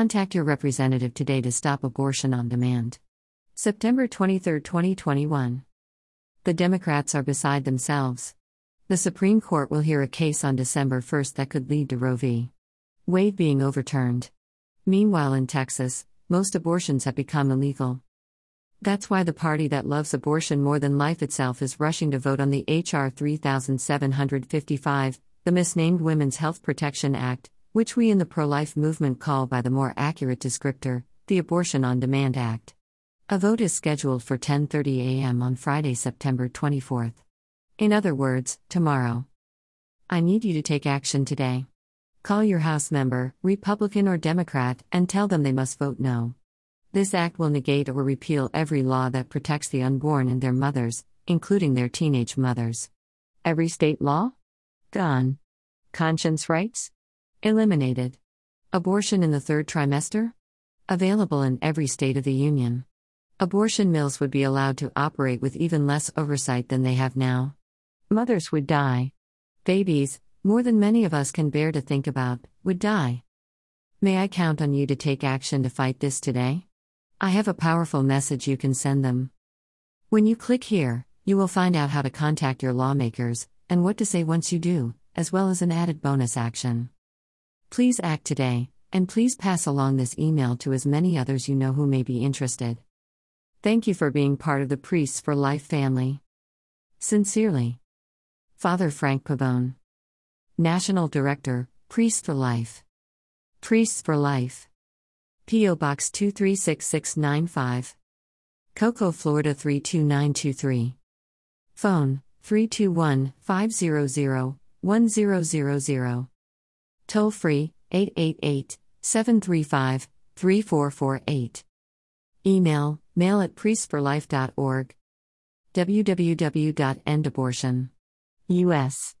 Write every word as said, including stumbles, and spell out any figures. Contact your representative today to stop abortion on demand. September twenty-third, twenty twenty-one. The Democrats are beside themselves. The Supreme Court will hear a case on December first that could lead to Roe v. Wade being overturned. Meanwhile, in Texas, most abortions have become illegal. That's why the party that loves abortion more than life itself is rushing to vote on the H R thirty-seven fifty-five, the misnamed Women's Health Protection Act, which we in the pro-life movement call by the more accurate descriptor, the Abortion on Demand Act. A vote is scheduled for ten thirty a m on Friday, September twenty-fourth. In other words, tomorrow. I need you to take action today. Call your House member, Republican or Democrat, and tell them they must vote no. This act will negate or repeal every law that protects the unborn and their mothers, including their teenage mothers. Every state law? Gone. Conscience rights? Eliminated. Abortion in the third trimester? Available in every state of the union. Abortion mills would be allowed to operate with even less oversight than they have now. Mothers would die. Babies, more than many of us can bear to think about, would die. May I count on you to take action to fight this today? I have a powerful message you can send them. When you click here, you will find out how to contact your lawmakers, and what to say once you do, as well as an added bonus action. Please act today, and please pass along this email to as many others you know who may be interested. Thank you for being part of the Priests for Life family. Sincerely, Father Frank Pavone, National Director, Priests for Life. Priests for Life. P O. Box two three six six nine five. Cocoa, Florida three two nine two three. Phone, three two one, five zero zero, one zero zero zero. Toll free, eight eight eight, seven three five, three four four eight. Email, mail at priests for life dot org. w w w dot end abortion dot u s